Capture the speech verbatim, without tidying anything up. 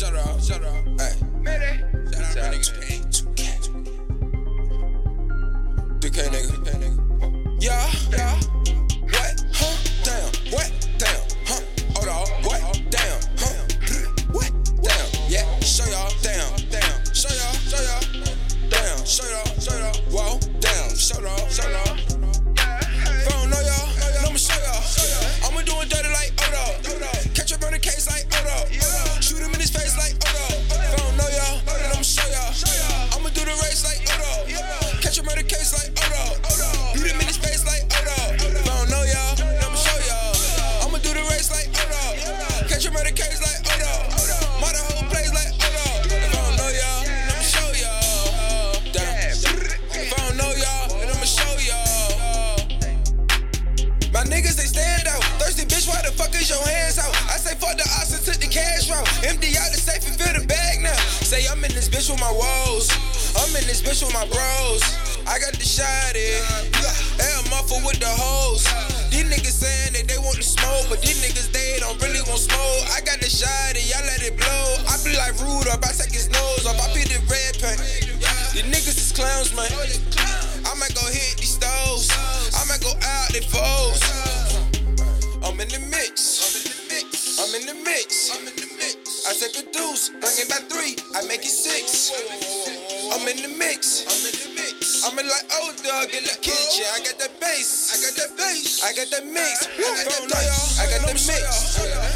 Shut up, shut up. Hey, shout out my niggas Pain. two K, D K nigga, D K nigga. Yeah, yeah. What? Huh? Damn. What? Damn. Huh? Odo. What? Damn. Huh? What? Damn. Yeah. Show y'all. Damn. Damn. Show y'all. Show y'all. Damn. Show y'all. Show y'all. Whoa. Damn. Show y'all. Show y'all. If I don't know y'all, then I'ma show y'all. I'ma do it dirty like Odo. Catch up on the case like Odo. Shoot him in his face like Odo. If I don't know y'all, then I'ma show y'all. I'ma do the race like Odo. Catch a murder case like Odo. Do them in his face like Odo. If I don't know y'all, then I'ma show y'all. I'ma do the race like Odo. Catch a murder case like Odo. Murder whole place like Odo. If I don't know y'all, then I'ma show y'all. Damn. If I don't know y'all, then I'ma show y'all. My niggas, they stand out. Thirsty bitch, why the fuck is your hands out? I say fuck the ox and took the cash route. Empty out the safe and fill the bag now. Say I'm in this bitch with my woes. I'm in this bitch with my bros. I got the shotty. L muffle with the hoes. These niggas saying that they want to smoke, but these niggas they don't really want smoke. I got the shotty, I let it blow. I be like Rudolph, I take his nose off. I be the red paint. These niggas is clowns, man. I might go hit these stoves. I might go out they foes. I'm in the mix. I'm in the mix. I'm in the mix. I take a deuce, bring it by three, I make it six. I'm in the mix. I'm in the mix. I'm in like old dog in the kitchen. I got the bass. I got the bass. I got the mix. I got the mix. I got the mix.